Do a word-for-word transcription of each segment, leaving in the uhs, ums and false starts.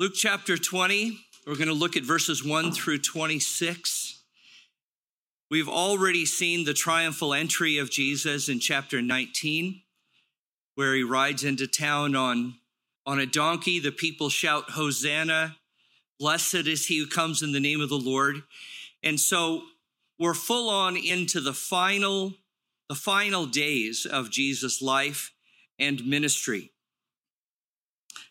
Luke chapter twenty, we're going to look at verses one through twenty-six. We've already seen the triumphal entry of Jesus in chapter nineteen, where he rides into town on, on a donkey. The people shout, "Hosanna, blessed is he who comes in the name of the Lord." And so we're full on into the final, the final days of Jesus' life and ministry.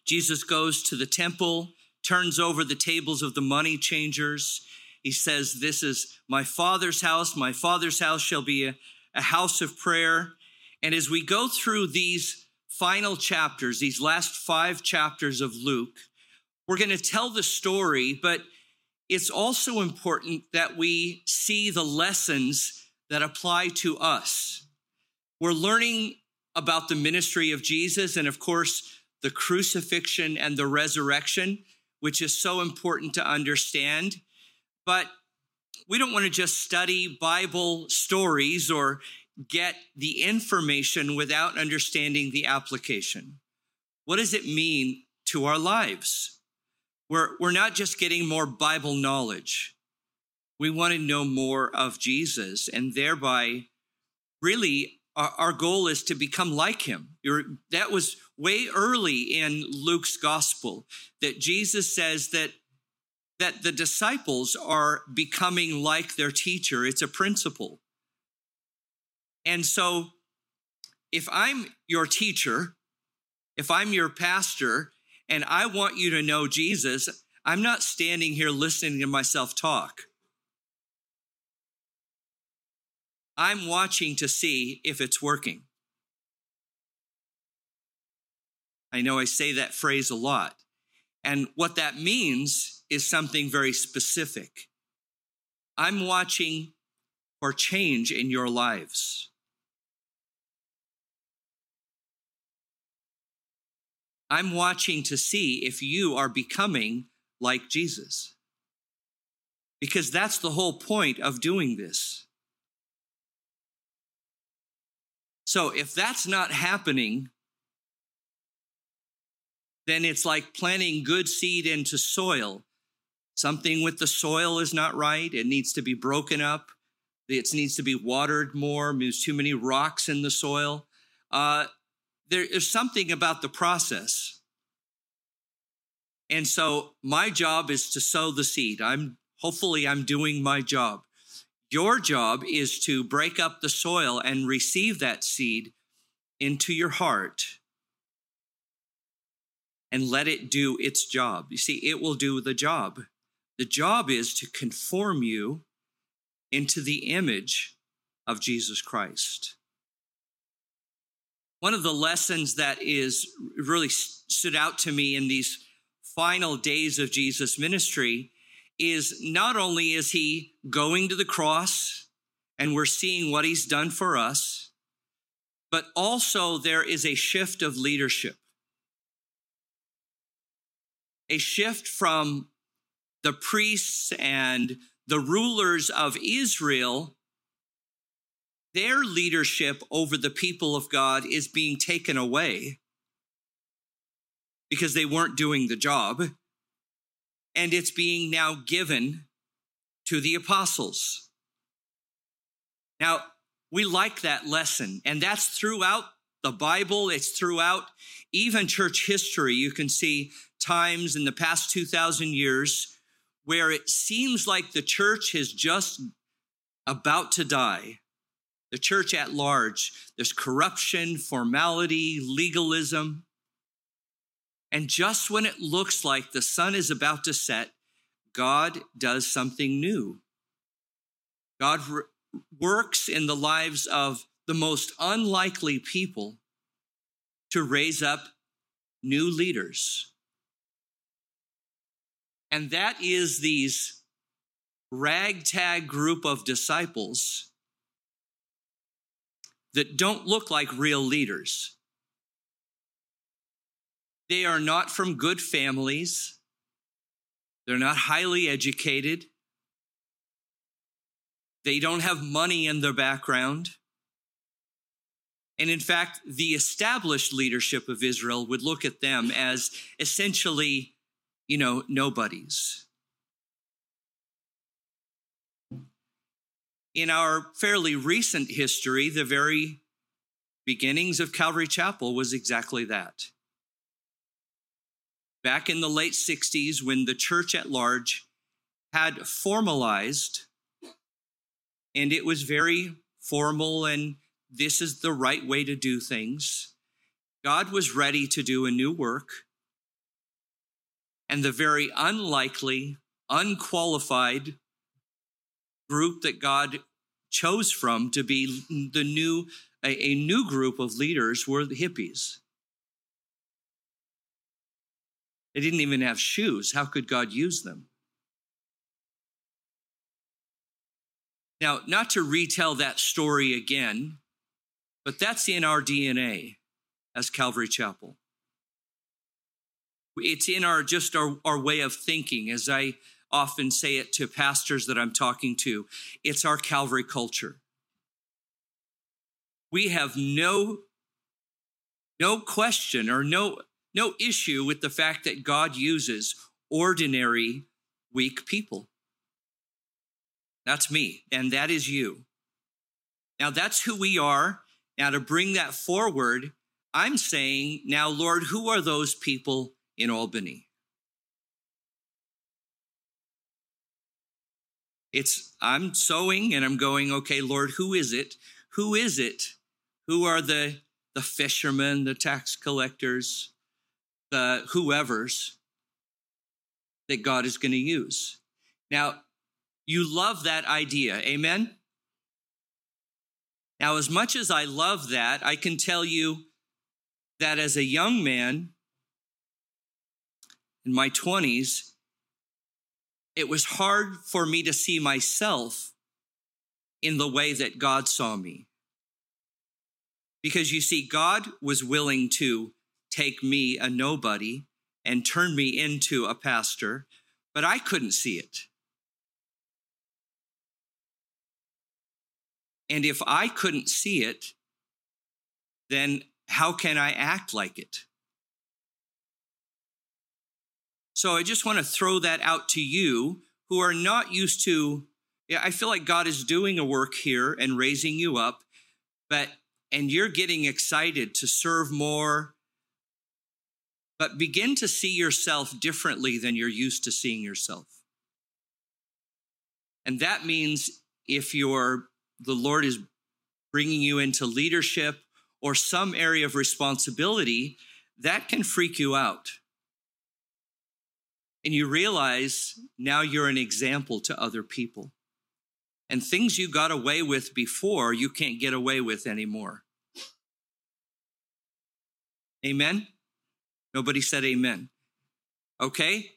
Jesus goes to the temple, turns over the tables of the money changers. He says, "This is my Father's house. My Father's house shall be a, a house of prayer." And as we go through these final chapters, these last five chapters of Luke, we're going to tell the story, but it's also important that we see the lessons that apply to us. We're learning about the ministry of Jesus and, of course, the crucifixion and the resurrection, which is so important to understand. But we don't want to just study Bible stories or get the information without understanding the application. What does it mean to our lives? We're, we're not just getting more Bible knowledge. We want to know more of Jesus, and thereby really our goal is to become like him. That was way early in Luke's gospel that Jesus says that, that the disciples are becoming like their teacher. It's a principle. And so if I'm your teacher, if I'm your pastor, and I want you to know Jesus, I'm not standing here listening to myself talk. I'm watching to see if it's working. I know I say that phrase a lot. And what that means is something very specific. I'm watching for change in your lives. I'm watching to see if you are becoming like Jesus. Because that's the whole point of doing this. So if that's not happening, then it's like planting good seed into soil. Something with the soil is not right. It needs to be broken up. It needs to be watered more. There's too many rocks in the soil. Uh, there is something about the process. And so my job is to sow the seed. I'm hopefully I'm doing my job. Your job is to break up the soil and receive that seed into your heart and let it do its job. You see, it will do the job. The job is to conform you into the image of Jesus Christ. One of the lessons that is really stood out to me in these final days of Jesus' ministry is not only is he going to the cross and we're seeing what he's done for us, but also there is a shift of leadership. A shift from the priests and the rulers of Israel, their leadership over the people of God is being taken away because they weren't doing the job. And it's being now given to the apostles. Now, we like that lesson, and that's throughout the Bible. It's throughout even church history. You can see times in the past two thousand years where it seems like the church is just about to die. The church at large, there's corruption, formality, legalism. And just when it looks like the sun is about to set, God does something new. God re- works in the lives of the most unlikely people to raise up new leaders. And that is these ragtag group of disciples that don't look like real leaders. They are not from good families. They're not highly educated. They don't have money in their background. And in fact, the established leadership of Israel would look at them as essentially you know, nobodies. In our fairly recent history, the very beginnings of Calvary Chapel was exactly that. Back in the late sixties, when the church at large had formalized, and it was very formal, and this is the right way to do things, God was ready to do a new work. And the very unlikely, unqualified group that God chose from to be the new, a, a new group of leaders were the hippies. They didn't even have shoes. How could God use them? Now, not to retell that story again, but that's in our D N A as Calvary Chapel. It's in our just our, our way of thinking, as I often say it to pastors that I'm talking to. It's our Calvary culture. We have no, no question or no, no issue with the fact that God uses ordinary, weak people. That's me, and that is you. Now, that's who we are. Now, to bring that forward, I'm saying, now, Lord, who are those people in Albany? It's, I'm sowing, and I'm going, okay, Lord, who is it? Who is it? Who are the, the fishermen, the tax collectors, the whoever's that God is going to use? Now, you love that idea, amen? Now, as much as I love that, I can tell you that as a young man in my twenties, it was hard for me to see myself in the way that God saw me. Because you see, God was willing to take me, a nobody, and turn me into a pastor, but I couldn't see it. And if I couldn't see it, then how can I act like it? So I just want to throw that out to you who are not used to, yeah, I feel like God is doing a work here and raising you up, but, and you're getting excited to serve more, but begin to see yourself differently than you're used to seeing yourself. And that means if you're the Lord is bringing you into leadership or some area of responsibility, that can freak you out. And you realize now you're an example to other people. And things you got away with before, you can't get away with anymore. Amen? Nobody said amen. Okay?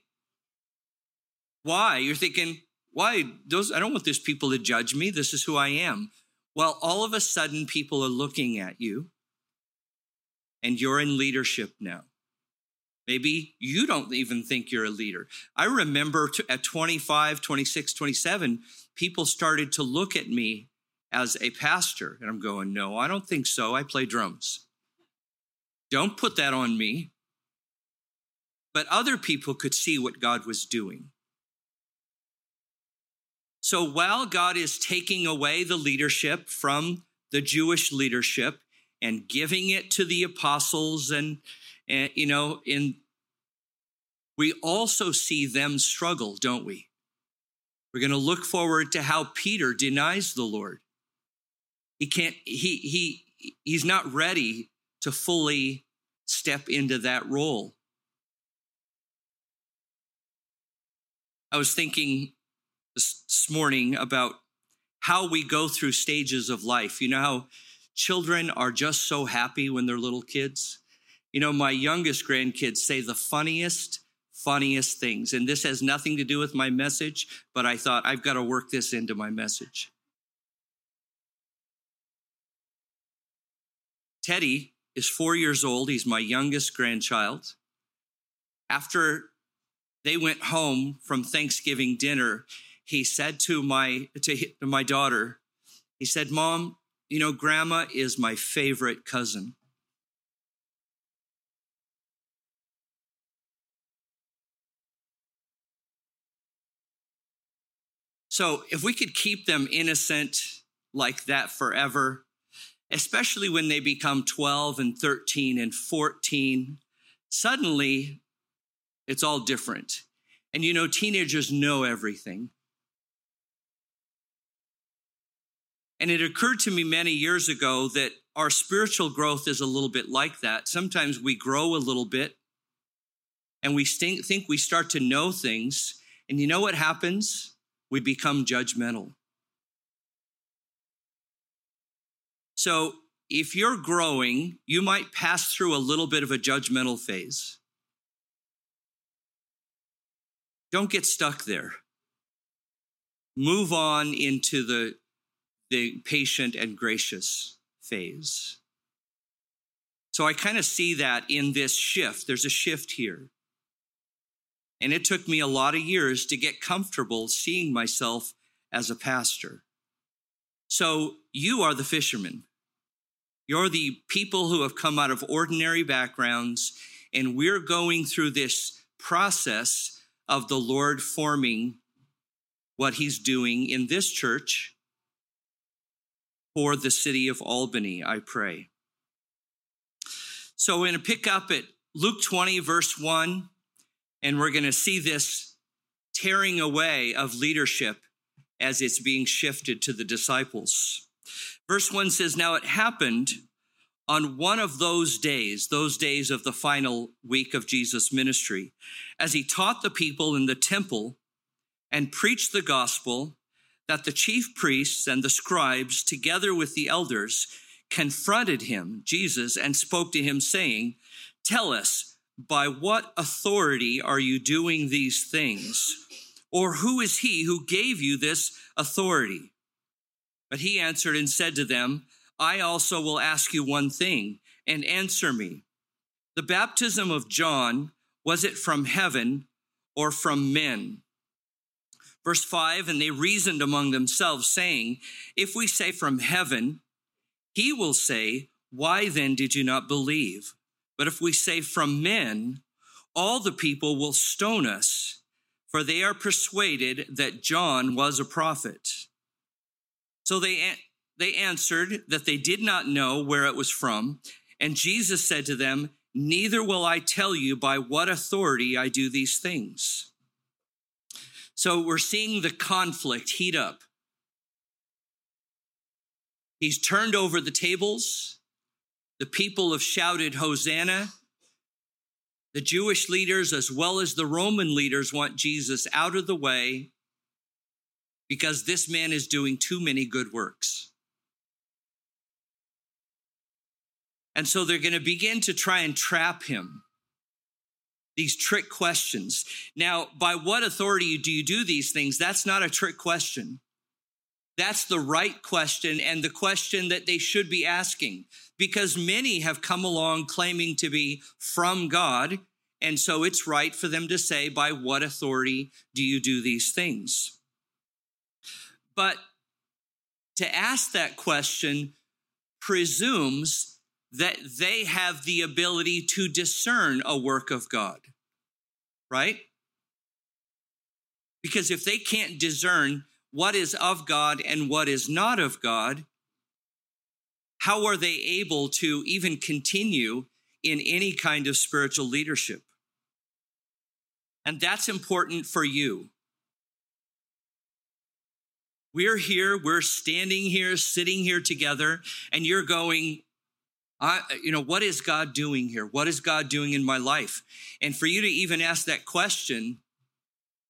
Why? You're thinking, why those? I don't want these people to judge me. This is who I am. Well, all of a sudden, people are looking at you, and you're in leadership now. Maybe you don't even think you're a leader. I remember at twenty-five, twenty-six, twenty-seven, people started to look at me as a pastor, and I'm going, no, I don't think so. I play drums. Don't put that on me. But other people could see what God was doing. So while God is taking away the leadership from the Jewish leadership and giving it to the apostles and, and you know, in we also see them struggle, don't we? We're going to look forward to how Peter denies the Lord. He can't he he he's not ready to fully step into that role. I was thinking this morning about how we go through stages of life. You know how children are just so happy when they're little kids? You know, my youngest grandkids say the funniest, funniest things. And this has nothing to do with my message, but I thought I've got to work this into my message. Teddy is four years old. He's my youngest grandchild. After they went home from Thanksgiving dinner, he said to my to my daughter, he said, Mom, you know, Grandma is my favorite cousin. So if we could keep them innocent like that forever, especially when they become twelve and thirteen and fourteen, suddenly it's all different. And you know, teenagers know everything. And it occurred to me many years ago that our spiritual growth is a little bit like that. Sometimes we grow a little bit and we think we start to know things. And you know what happens? We become judgmental. So if you're growing, you might pass through a little bit of a judgmental phase. Don't get stuck there. Move on into the the patient and gracious phase. So I kind of see that in this shift. There's a shift here. And it took me a lot of years to get comfortable seeing myself as a pastor. So you are the fishermen. You're the people who have come out of ordinary backgrounds, and we're going through this process of the Lord forming what he's doing in this church for the city of Albany, I pray. So we're going to pick up at Luke twenty, verse one, and we're going to see this tearing away of leadership as it's being shifted to the disciples. Verse one says, "Now it happened on one of those days," those days of the final week of Jesus' ministry, "as he taught the people in the temple and preached the gospel, that the chief priests and the scribes, together with the elders, confronted him," Jesus, "and spoke to him, saying, 'Tell us, by what authority are you doing these things? Or who is he who gave you this authority?' But he answered and said to them, 'I also will ask you one thing, and answer me. The baptism of John, was it from heaven or from men?' Verse five, and they reasoned among themselves, saying, 'If we say from heaven, he will say, why then did you not believe? But if we say from men, all the people will stone us, for they are persuaded that John was a prophet.' So they, they answered that they did not know where it was from. And Jesus said to them, 'Neither will I tell you by what authority I do these things.'" So we're seeing the conflict heat up. He's turned over the tables. The people have shouted, "Hosanna." The Jewish leaders, as well as the Roman leaders, want Jesus out of the way because this man is doing too many good works. And so they're going to begin to try and trap him. These trick questions. Now, by what authority do you do these things? That's not a trick question. That's the right question and the question that they should be asking, because many have come along claiming to be from God, and so it's right for them to say, "By what authority do you do these things?" But to ask that question presumes that they have the ability to discern a work of God, right? Because if they can't discern what is of God and what is not of God, how are they able to even continue in any kind of spiritual leadership? And that's important for you. We're here, we're standing here, sitting here together, and you're going, I, you know, what is God doing here? What is God doing in my life? And for you to even ask that question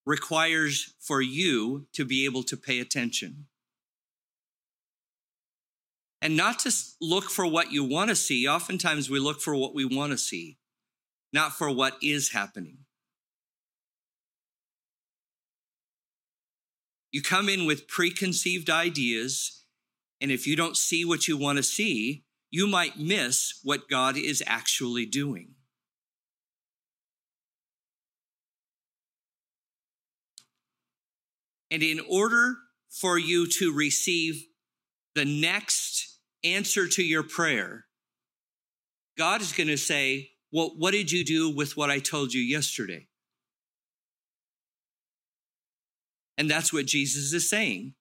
requires for you to be able to pay attention. And not to look for what you want to see. Oftentimes we look for what we want to see, not for what is happening. You come in with preconceived ideas, and if you don't see what you want to see, you might miss what God is actually doing. And in order for you to receive the next answer to your prayer, God is going to say, "Well, what did you do with what I told you yesterday? And that's what Jesus is saying.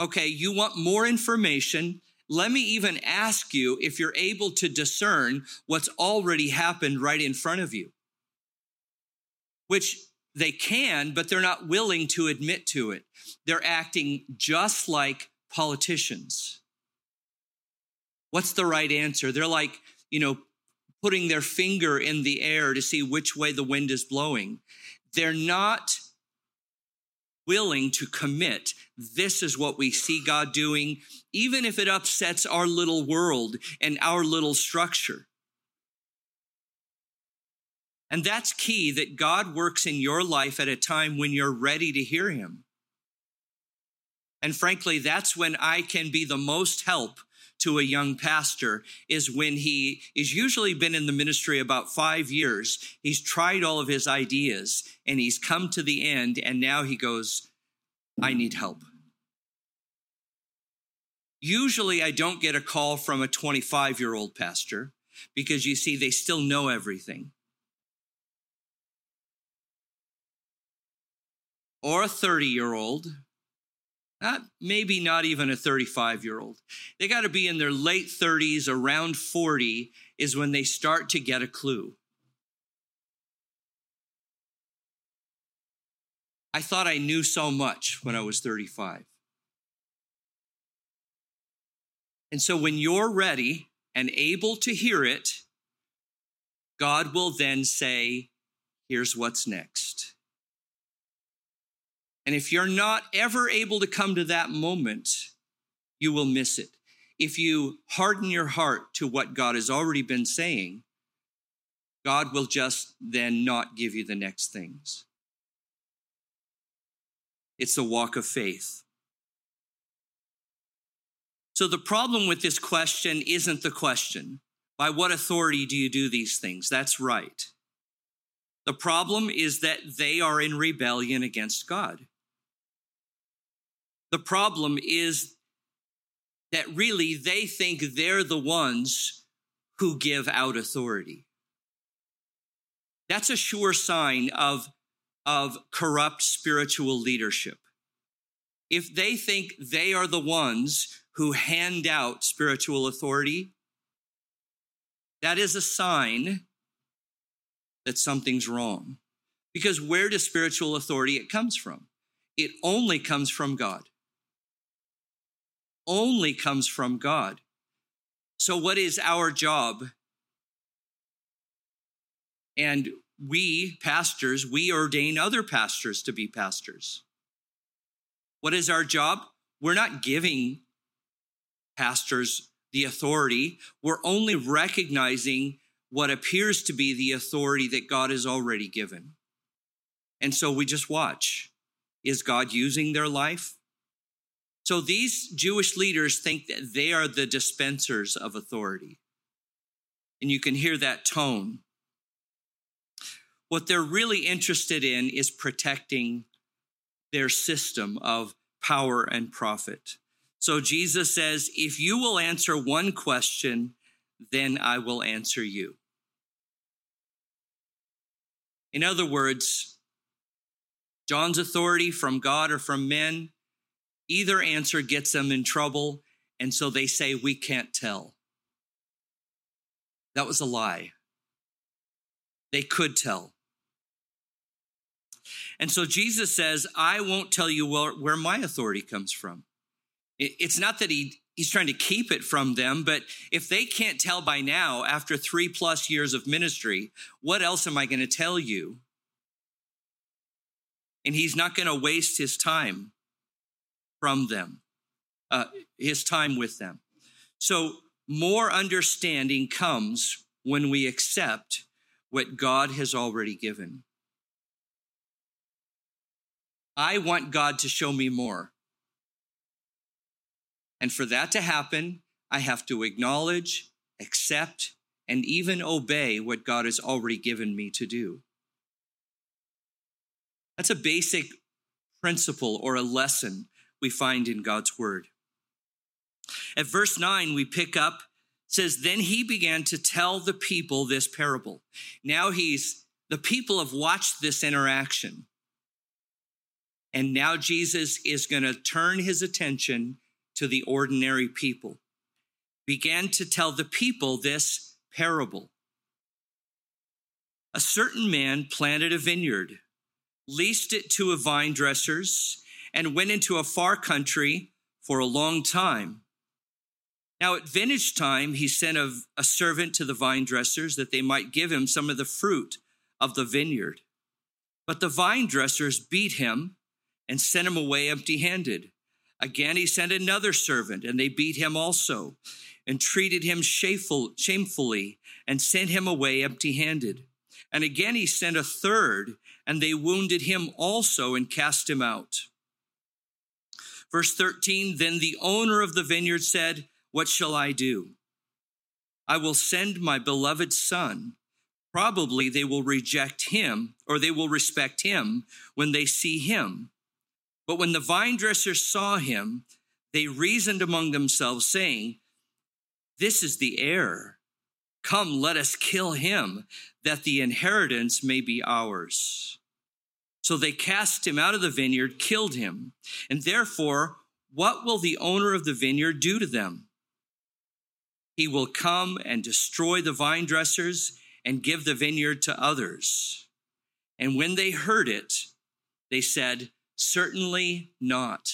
Okay, you want more information? Let me even ask you if you're able to discern what's already happened right in front of you, which they can, but they're not willing to admit to it. They're acting just like politicians. What's the right answer? They're like, you know, putting their finger in the air to see which way the wind is blowing. They're not willing to commit. This is what we see God doing, even if it upsets our little world and our little structure. And that's key, that God works in your life at a time when you're ready to hear him. And frankly, that's when I can be the most help to a young pastor, is when he is usually been in the ministry about five years. He's tried all of his ideas and he's come to the end, and now he goes, I need help. Usually I don't get a call from a twenty-five-year-old pastor because, you see, they still know everything. Or a thirty-year-old. Not, maybe not even a thirty-five-year-old. They got to be in their late thirties, around forty is when they start to get a clue. I thought I knew so much when I was thirty-five. And so when you're ready and able to hear it, God will then say, here's what's next. And if you're not ever able to come to that moment, you will miss it. If you harden your heart to what God has already been saying, God will just then not give you the next things. It's a walk of faith. So the problem with this question isn't the question, by what authority do you do these things? That's right. The problem is that they are in rebellion against God. The problem is that really they think they're the ones who give out authority. That's a sure sign of, of corrupt spiritual leadership. If they think they are the ones who hand out spiritual authority, that is a sign that something's wrong. Because where does spiritual authority it comes from? It only comes from God. Only comes from God. So what is our job? And we pastors, we ordain other pastors to be pastors. What is our job? We're not giving pastors the authority. We're only recognizing what appears to be the authority that God has already given. And so we just watch. Is God using their life? So these Jewish leaders think that they are the dispensers of authority. And you can hear that tone. What they're really interested in is protecting their system of power and profit. So Jesus says, if you will answer one question, then I will answer you. In other words, John's authority from God or from men, either answer gets them in trouble, and so they say, we can't tell. That was a lie. They could tell. And so Jesus says, I won't tell you where, where my authority comes from. It, it's not that he He's trying to keep it from them, but if they can't tell by now, after three plus years of ministry, what else am I going to tell you? And he's not going to waste his time from them, uh, his time with them. So more understanding comes when we accept what God has already given. I want God to show me more. And for that to happen, I have to acknowledge, accept, and even obey what God has already given me to do. That's a basic principle or a lesson we find in God's word. At verse nine, we pick up, it says, then he began to tell the people this parable. Now he's, the people have watched this interaction. And now Jesus is going to turn his attention to the ordinary people. Began to tell the people this parable. A certain man planted a vineyard, leased it to a vine dressers, and went into a far country for a long time. Now at vintage time, he sent a, a servant to the vine dressers that they might give him some of the fruit of the vineyard. But the vine dressers beat him and sent him away empty-handed. Again, he sent another servant, and they beat him also, and treated him shameful, shamefully, and sent him away empty-handed. And again, he sent a third, and they wounded him also and cast him out. Verse thirteen, then the owner of the vineyard said, what shall I do? I will send my beloved son. Probably they will reject him, or they will respect him when they see him. But when the vine dressers saw him, they reasoned among themselves, saying, this is the heir. Come, let us kill him, that the inheritance may be ours. So they cast him out of the vineyard, killed him. And therefore, what will the owner of the vineyard do to them? He will come and destroy the vine dressers and give the vineyard to others. And when they heard it, they said, certainly not.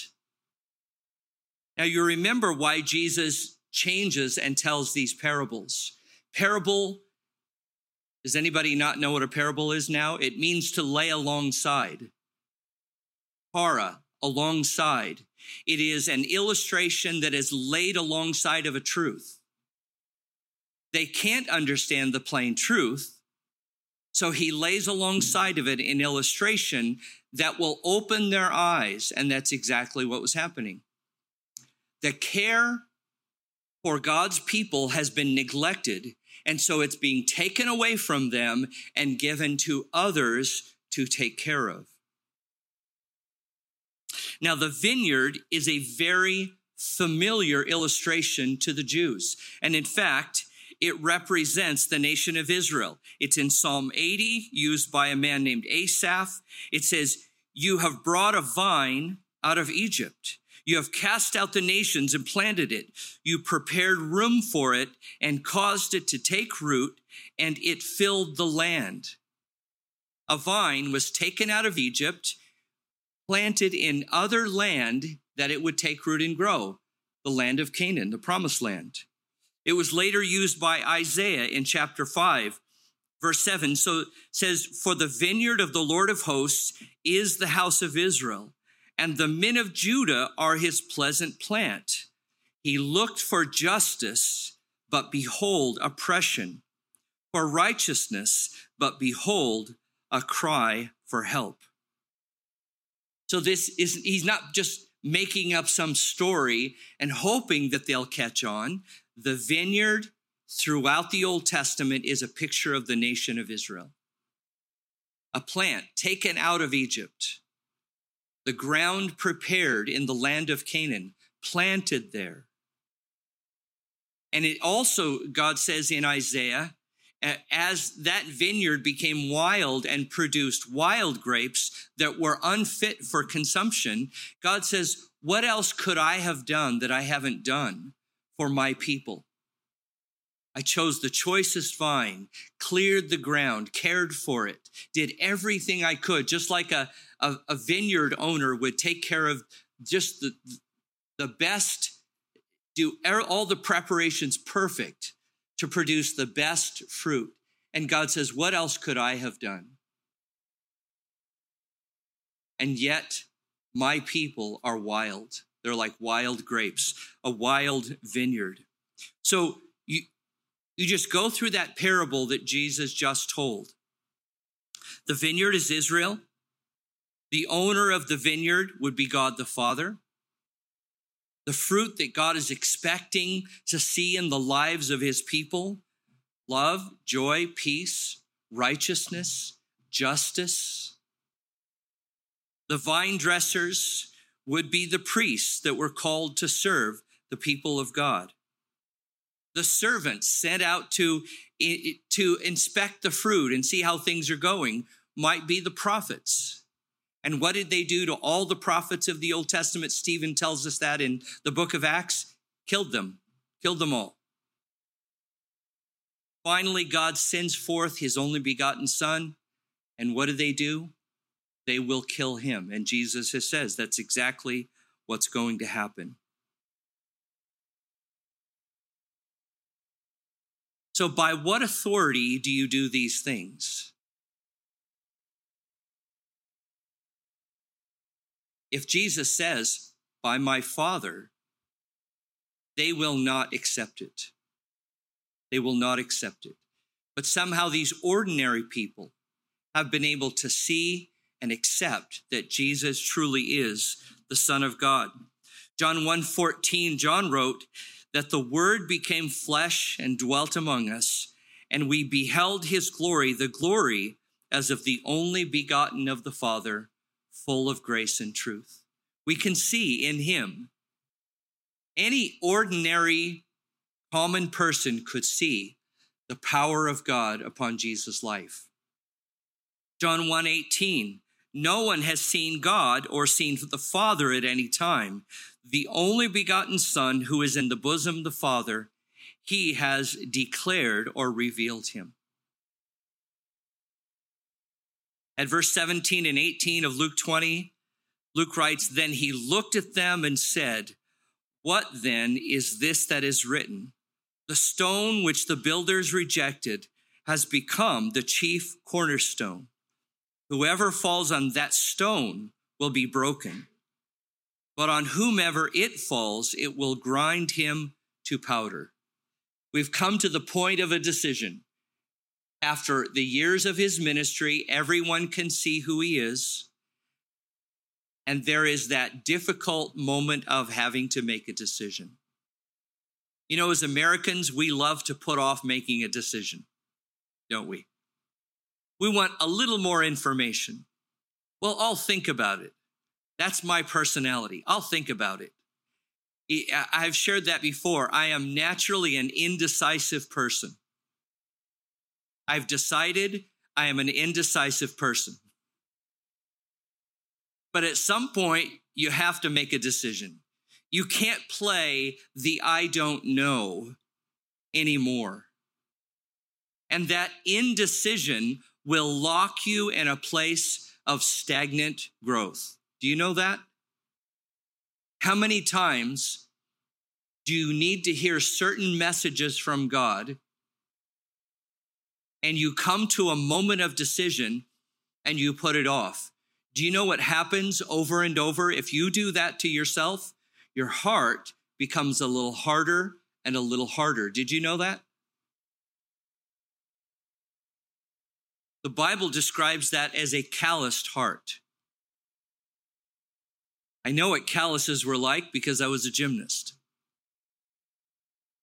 Now you remember why Jesus changes and tells these parables. Parable, does anybody not know what a parable is now? It means to lay alongside. Para, alongside. It is an illustration that is laid alongside of a truth. They can't understand the plain truth, so he lays alongside of it an illustration that will open their eyes, and that's exactly what was happening. The care for God's people has been neglected, and so it's being taken away from them and given to others to take care of. Now, the vineyard is a very familiar illustration to the Jews, and in fact, it represents the nation of Israel. It's in Psalm eighty, used by a man named Asaph. It says, you have brought a vine out of Egypt. You have cast out the nations and planted it. You prepared room for it and caused it to take root, and it filled the land. A vine was taken out of Egypt, planted in other land that it would take root and grow, the land of Canaan, the promised land. It was later used by Isaiah in chapter five, verse seven. So it says, for the vineyard of the Lord of hosts is the house of Israel, and the men of Judah are his pleasant plant. He looked for justice, but behold, oppression. For righteousness, but behold, a cry for help. So this is, he's not just making up some story and hoping that they'll catch on. The vineyard throughout the Old Testament is a picture of the nation of Israel. A plant taken out of Egypt, the ground prepared in the land of Canaan, planted there. And it also, God says in Isaiah, as that vineyard became wild and produced wild grapes that were unfit for consumption, God says, what else could I have done that I haven't done? For my people, I chose the choicest vine, cleared the ground, cared for it, did everything I could, just like a, a, a vineyard owner would take care of just the, the best, do all the preparations perfect to produce the best fruit. And God says, what else could I have done? And yet, my people are wild. They're like wild grapes, a wild vineyard. So you, you just go through that parable that Jesus just told. The vineyard is Israel. The owner of the vineyard would be God the Father. The fruit that God is expecting to see in the lives of his people, love, joy, peace, righteousness, justice. The vine dressers would be the priests that were called to serve the people of God. The servants sent out to, to inspect the fruit and see how things are going might be the prophets. And what did they do to all the prophets of the Old Testament? Stephen tells us that in the book of Acts. Killed them, killed them all. Finally, God sends forth his only begotten son. And what do they do? They will kill him. And Jesus says that's exactly what's going to happen. So by what authority do you do these things? If Jesus says, by my Father, they will not accept it. They will not accept it. But somehow these ordinary people have been able to see and accept that Jesus truly is the Son of God. John one fourteen, John wrote that the Word became flesh and dwelt among us, and we beheld his glory, the glory as of the only begotten of the Father, full of grace and truth. We can see in him. Any ordinary, common person could see the power of God upon Jesus' life. John one eighteen, no one has seen God or seen the Father at any time. The only begotten Son who is in the bosom of the Father, he has declared or revealed him. At verse seventeen and eighteen of Luke twenty, Luke writes, then he looked at them and said, what then is this that is written? The stone which the builders rejected has become the chief cornerstone. Whoever falls on that stone will be broken, but on whomever it falls, it will grind him to powder. We've come to the point of a decision. After the years of his ministry, everyone can see who he is. And there is that difficult moment of having to make a decision. You know, as Americans, we love to put off making a decision, don't we? We want a little more information. Well, I'll think about it. That's my personality. I'll think about it. I've shared that before. I am naturally an indecisive person. I've decided I am an indecisive person. But at some point, you have to make a decision. You can't play the I don't know anymore. And that indecision will lock you in a place of stagnant growth. Do you know that? How many times do you need to hear certain messages from God, and you come to a moment of decision and you put it off? Do you know what happens over and over? If you do that to yourself, your heart becomes a little harder and a little harder. Did you know that? The Bible describes that as a calloused heart. I know what calluses were like because I was a gymnast.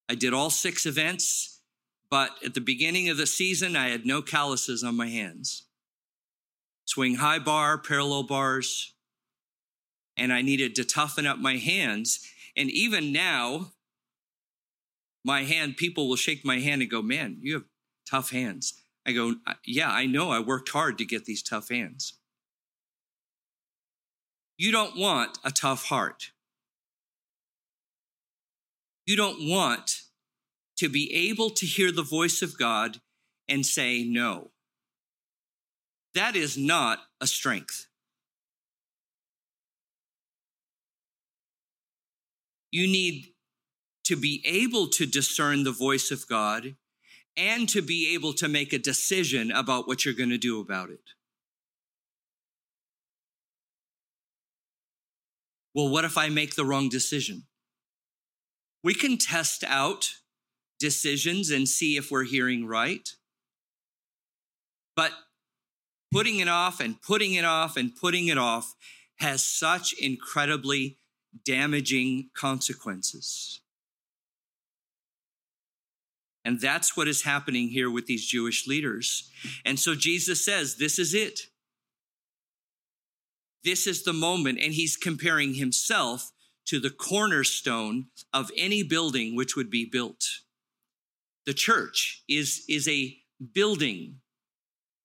I did all six events, but at the beginning of the season, I had no calluses on my hands. Swing high bar, parallel bars, and I needed to toughen up my hands. And even now, my hand, people will shake my hand and go, man, you have tough hands. I go, yeah, I know. I worked hard to get these tough hands. You don't want a tough heart. You don't want to be able to hear the voice of God and say no. That is not a strength. You need to be able to discern the voice of God and to be able to make a decision about what you're going to do about it. Well, what if I make the wrong decision? We can test out decisions and see if we're hearing right. But putting it off and putting it off and putting it off has such incredibly damaging consequences. And that's what is happening here with these Jewish leaders. And so Jesus says, this is it. This is the moment. And he's comparing himself to the cornerstone of any building which would be built. The church is, is a building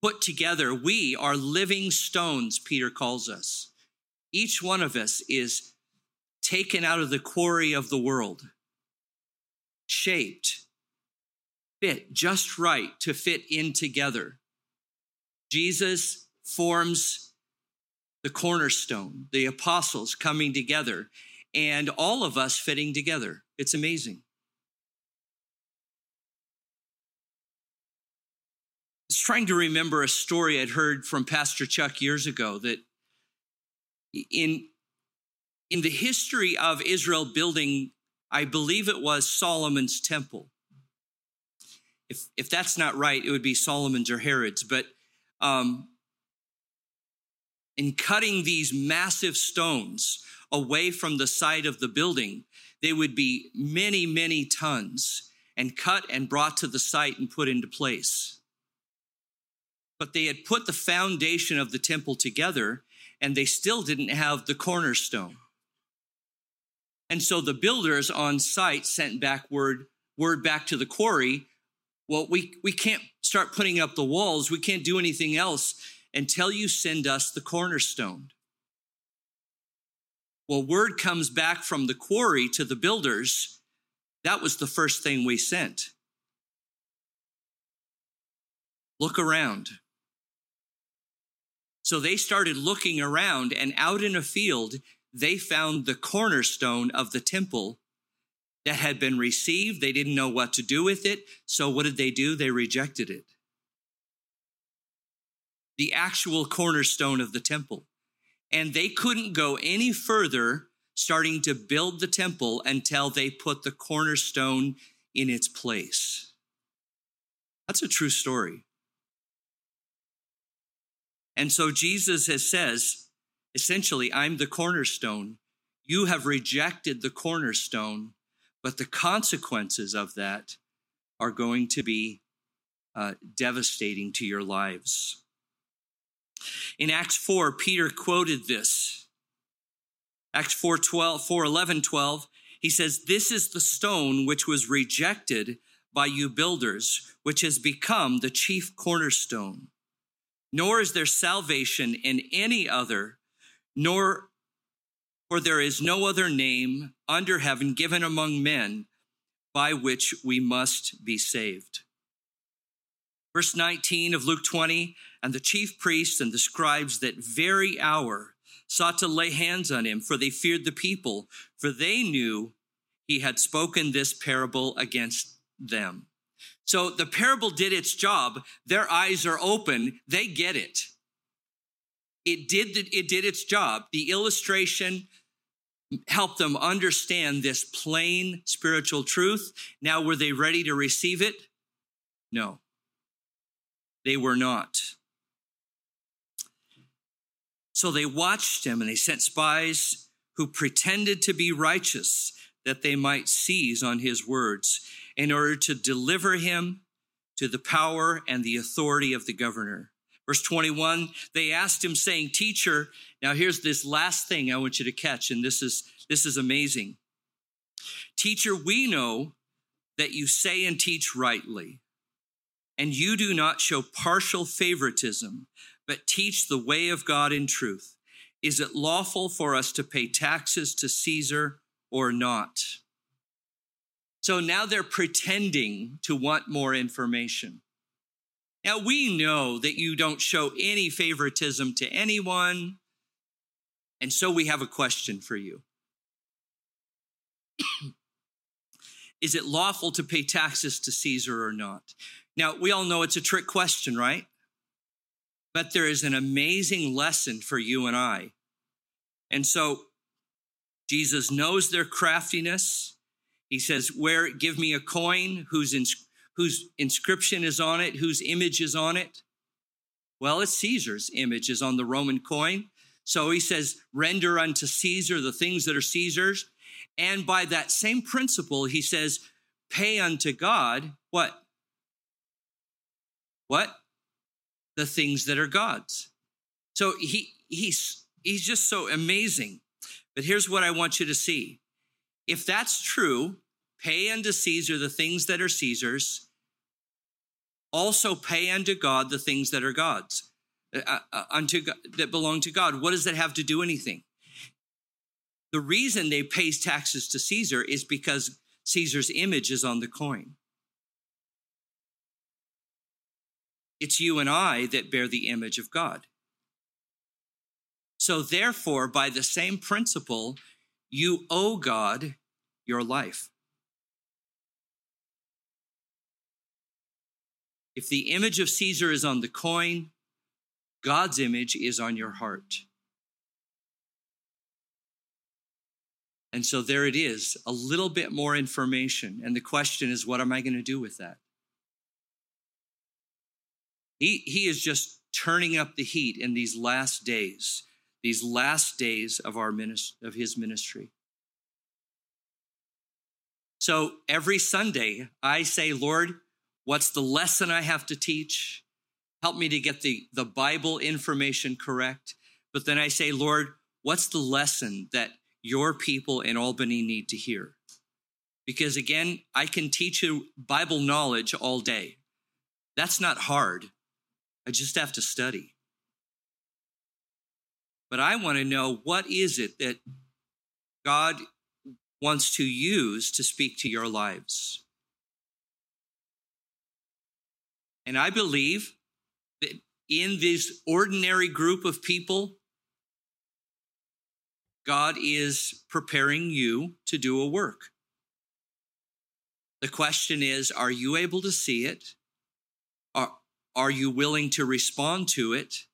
put together, we are living stones, Peter calls us. Each one of us is taken out of the quarry of the world, shaped, fit just right to fit in together. Jesus forms the cornerstone, the apostles coming together, and all of us fitting together. It's amazing. I was trying to remember a story I'd heard from Pastor Chuck years ago that in, in the history of Israel building, I believe it was Solomon's temple. If, if that's not right, it would be Solomon's or Herod's, but um, in cutting these massive stones away from the side of the building, they would be many, many tons and cut and brought to the site and put into place. But they had put the foundation of the temple together, and they still didn't have the cornerstone. And so the builders on site sent back word, word back to the quarry, well, we, we can't start putting up the walls, we can't do anything else until you send us the cornerstone. Well, word comes back from the quarry to the builders, that was the first thing we sent. Look around. So they started looking around, and out in a field, they found the cornerstone of the temple that had been received. They didn't know what to do with it. So what did they do? They rejected it. The actual cornerstone of the temple. And they couldn't go any further starting to build the temple until they put the cornerstone in its place. That's a true story. And so Jesus has says, essentially, I'm the cornerstone. You have rejected the cornerstone, but the consequences of that are going to be uh, devastating to your lives. In Acts four, Peter quoted this. Acts four, twelve, four, eleven, twelve, he says, "This is the stone which was rejected by you builders, which has become the chief cornerstone. Nor is there salvation in any other, nor for there is no other name under heaven given among men by which we must be saved." Verse nineteen of Luke twenty, "And the chief priests and the scribes that very hour sought to lay hands on him, for they feared the people, for they knew he had spoken this parable against them." So the parable did its job. Their eyes are open. They get it. It did, the, it did its job. The illustration helped them understand this plain spiritual truth. Now, were they ready to receive it? No, they were not. So they watched him, and they sent spies who pretended to be righteous that they might seize on his words, in order to deliver him to the power and the authority of the governor. Verse twenty-one, they asked him, saying, "Teacher," now here's this last thing I want you to catch, and this is, this is amazing. "Teacher, we know that you say and teach rightly, and you do not show partial favoritism, but teach the way of God in truth. Is it lawful for us to pay taxes to Caesar or not?" So now they're pretending to want more information. "Now we know that you don't show any favoritism to anyone, and so we have a question for you. Is it lawful to pay taxes to Caesar or not?" Now, we all know it's a trick question, right? But there is an amazing lesson for you and I. And so Jesus knows their craftiness. He says, "Where, give me a coin whose, ins- whose inscription is on it, whose image is on it." Well, it's Caesar's image is on the Roman coin. So he says, "Render unto Caesar the things that are Caesar's." And by that same principle, he says, "Pay unto God," what? What? "The things that are God's." So he he's he's just so amazing. But here's what I want you to see. If that's true, pay unto Caesar the things that are Caesar's, also pay unto God the things that are God's, uh, uh, unto God, that belong to God. What does that have to do anything? The reason they pay taxes to Caesar is because Caesar's image is on the coin. It's you and I that bear the image of God. So therefore, by the same principle, you owe God your life. If the image of Caesar is on the coin, God's image is on your heart. And so there it is, a little bit more information. And the question is, what am I going to do with that? He, he is just turning up the heat in these last days, these last days of our minist- of his ministry. So every Sunday, I say, Lord, what's the lesson I have to teach? Help me to get the, the Bible information correct. But then I say, Lord, what's the lesson that your people in Albany need to hear? Because again, I can teach you Bible knowledge all day. That's not hard. I just have to study. But I want to know, what is it that God wants to use to speak to your lives? And I believe that in this ordinary group of people, God is preparing you to do a work. The question is, are you able to see it? Are, are you willing to respond to it?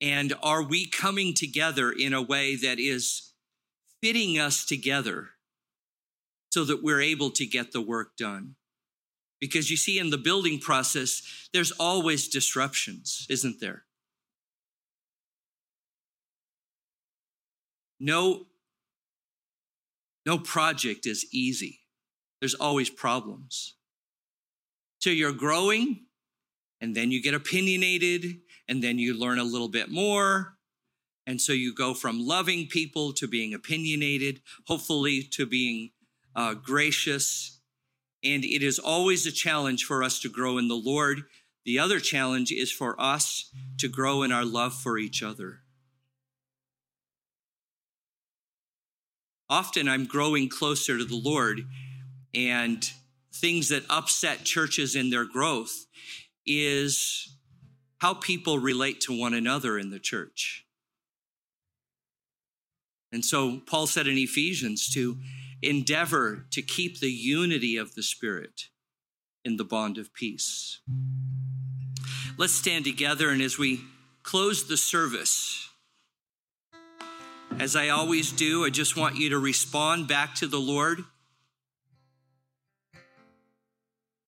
And are we coming together in a way that is fitting us together so that we're able to get the work done? Because you see, in the building process, there's always disruptions, isn't there? No, no project is easy. There's always problems. So you're growing, and then you get opinionated, and then you learn a little bit more. And so you go from loving people to being opinionated, hopefully to being uh, gracious. And it is always a challenge for us to grow in the Lord. The other challenge is for us to grow in our love for each other. Often I'm growing closer to the Lord, and things that upset churches in their growth is how people relate to one another in the church. And so Paul said in Ephesians to endeavor to keep the unity of the Spirit in the bond of peace. Let's stand together, and as we close the service, as I always do, I just want you to respond back to the Lord.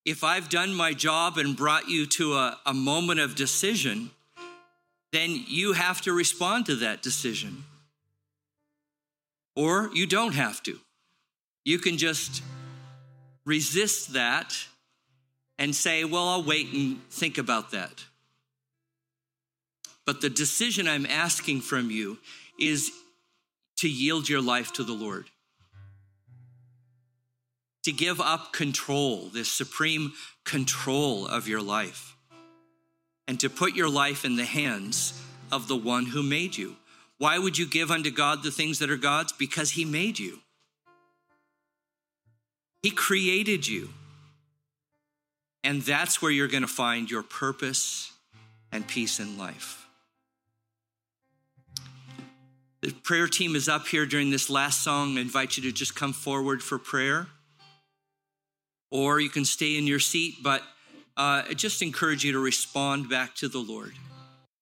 If I've done my job and brought you to a, a moment of decision, then you have to respond to that decision. Or you don't have to. You can just resist that and say, well, I'll wait and think about that. But the decision I'm asking from you is to yield your life to the Lord, to give up control, this supreme control of your life, and to put your life in the hands of the one who made you. Why would you give unto God the things that are God's? Because he made you. He created you. And that's where you're going to find your purpose and peace in life. The prayer team is up here during this last song. I invite you to just come forward for prayer. Or you can stay in your seat, but uh, I just encourage you to respond back to the Lord.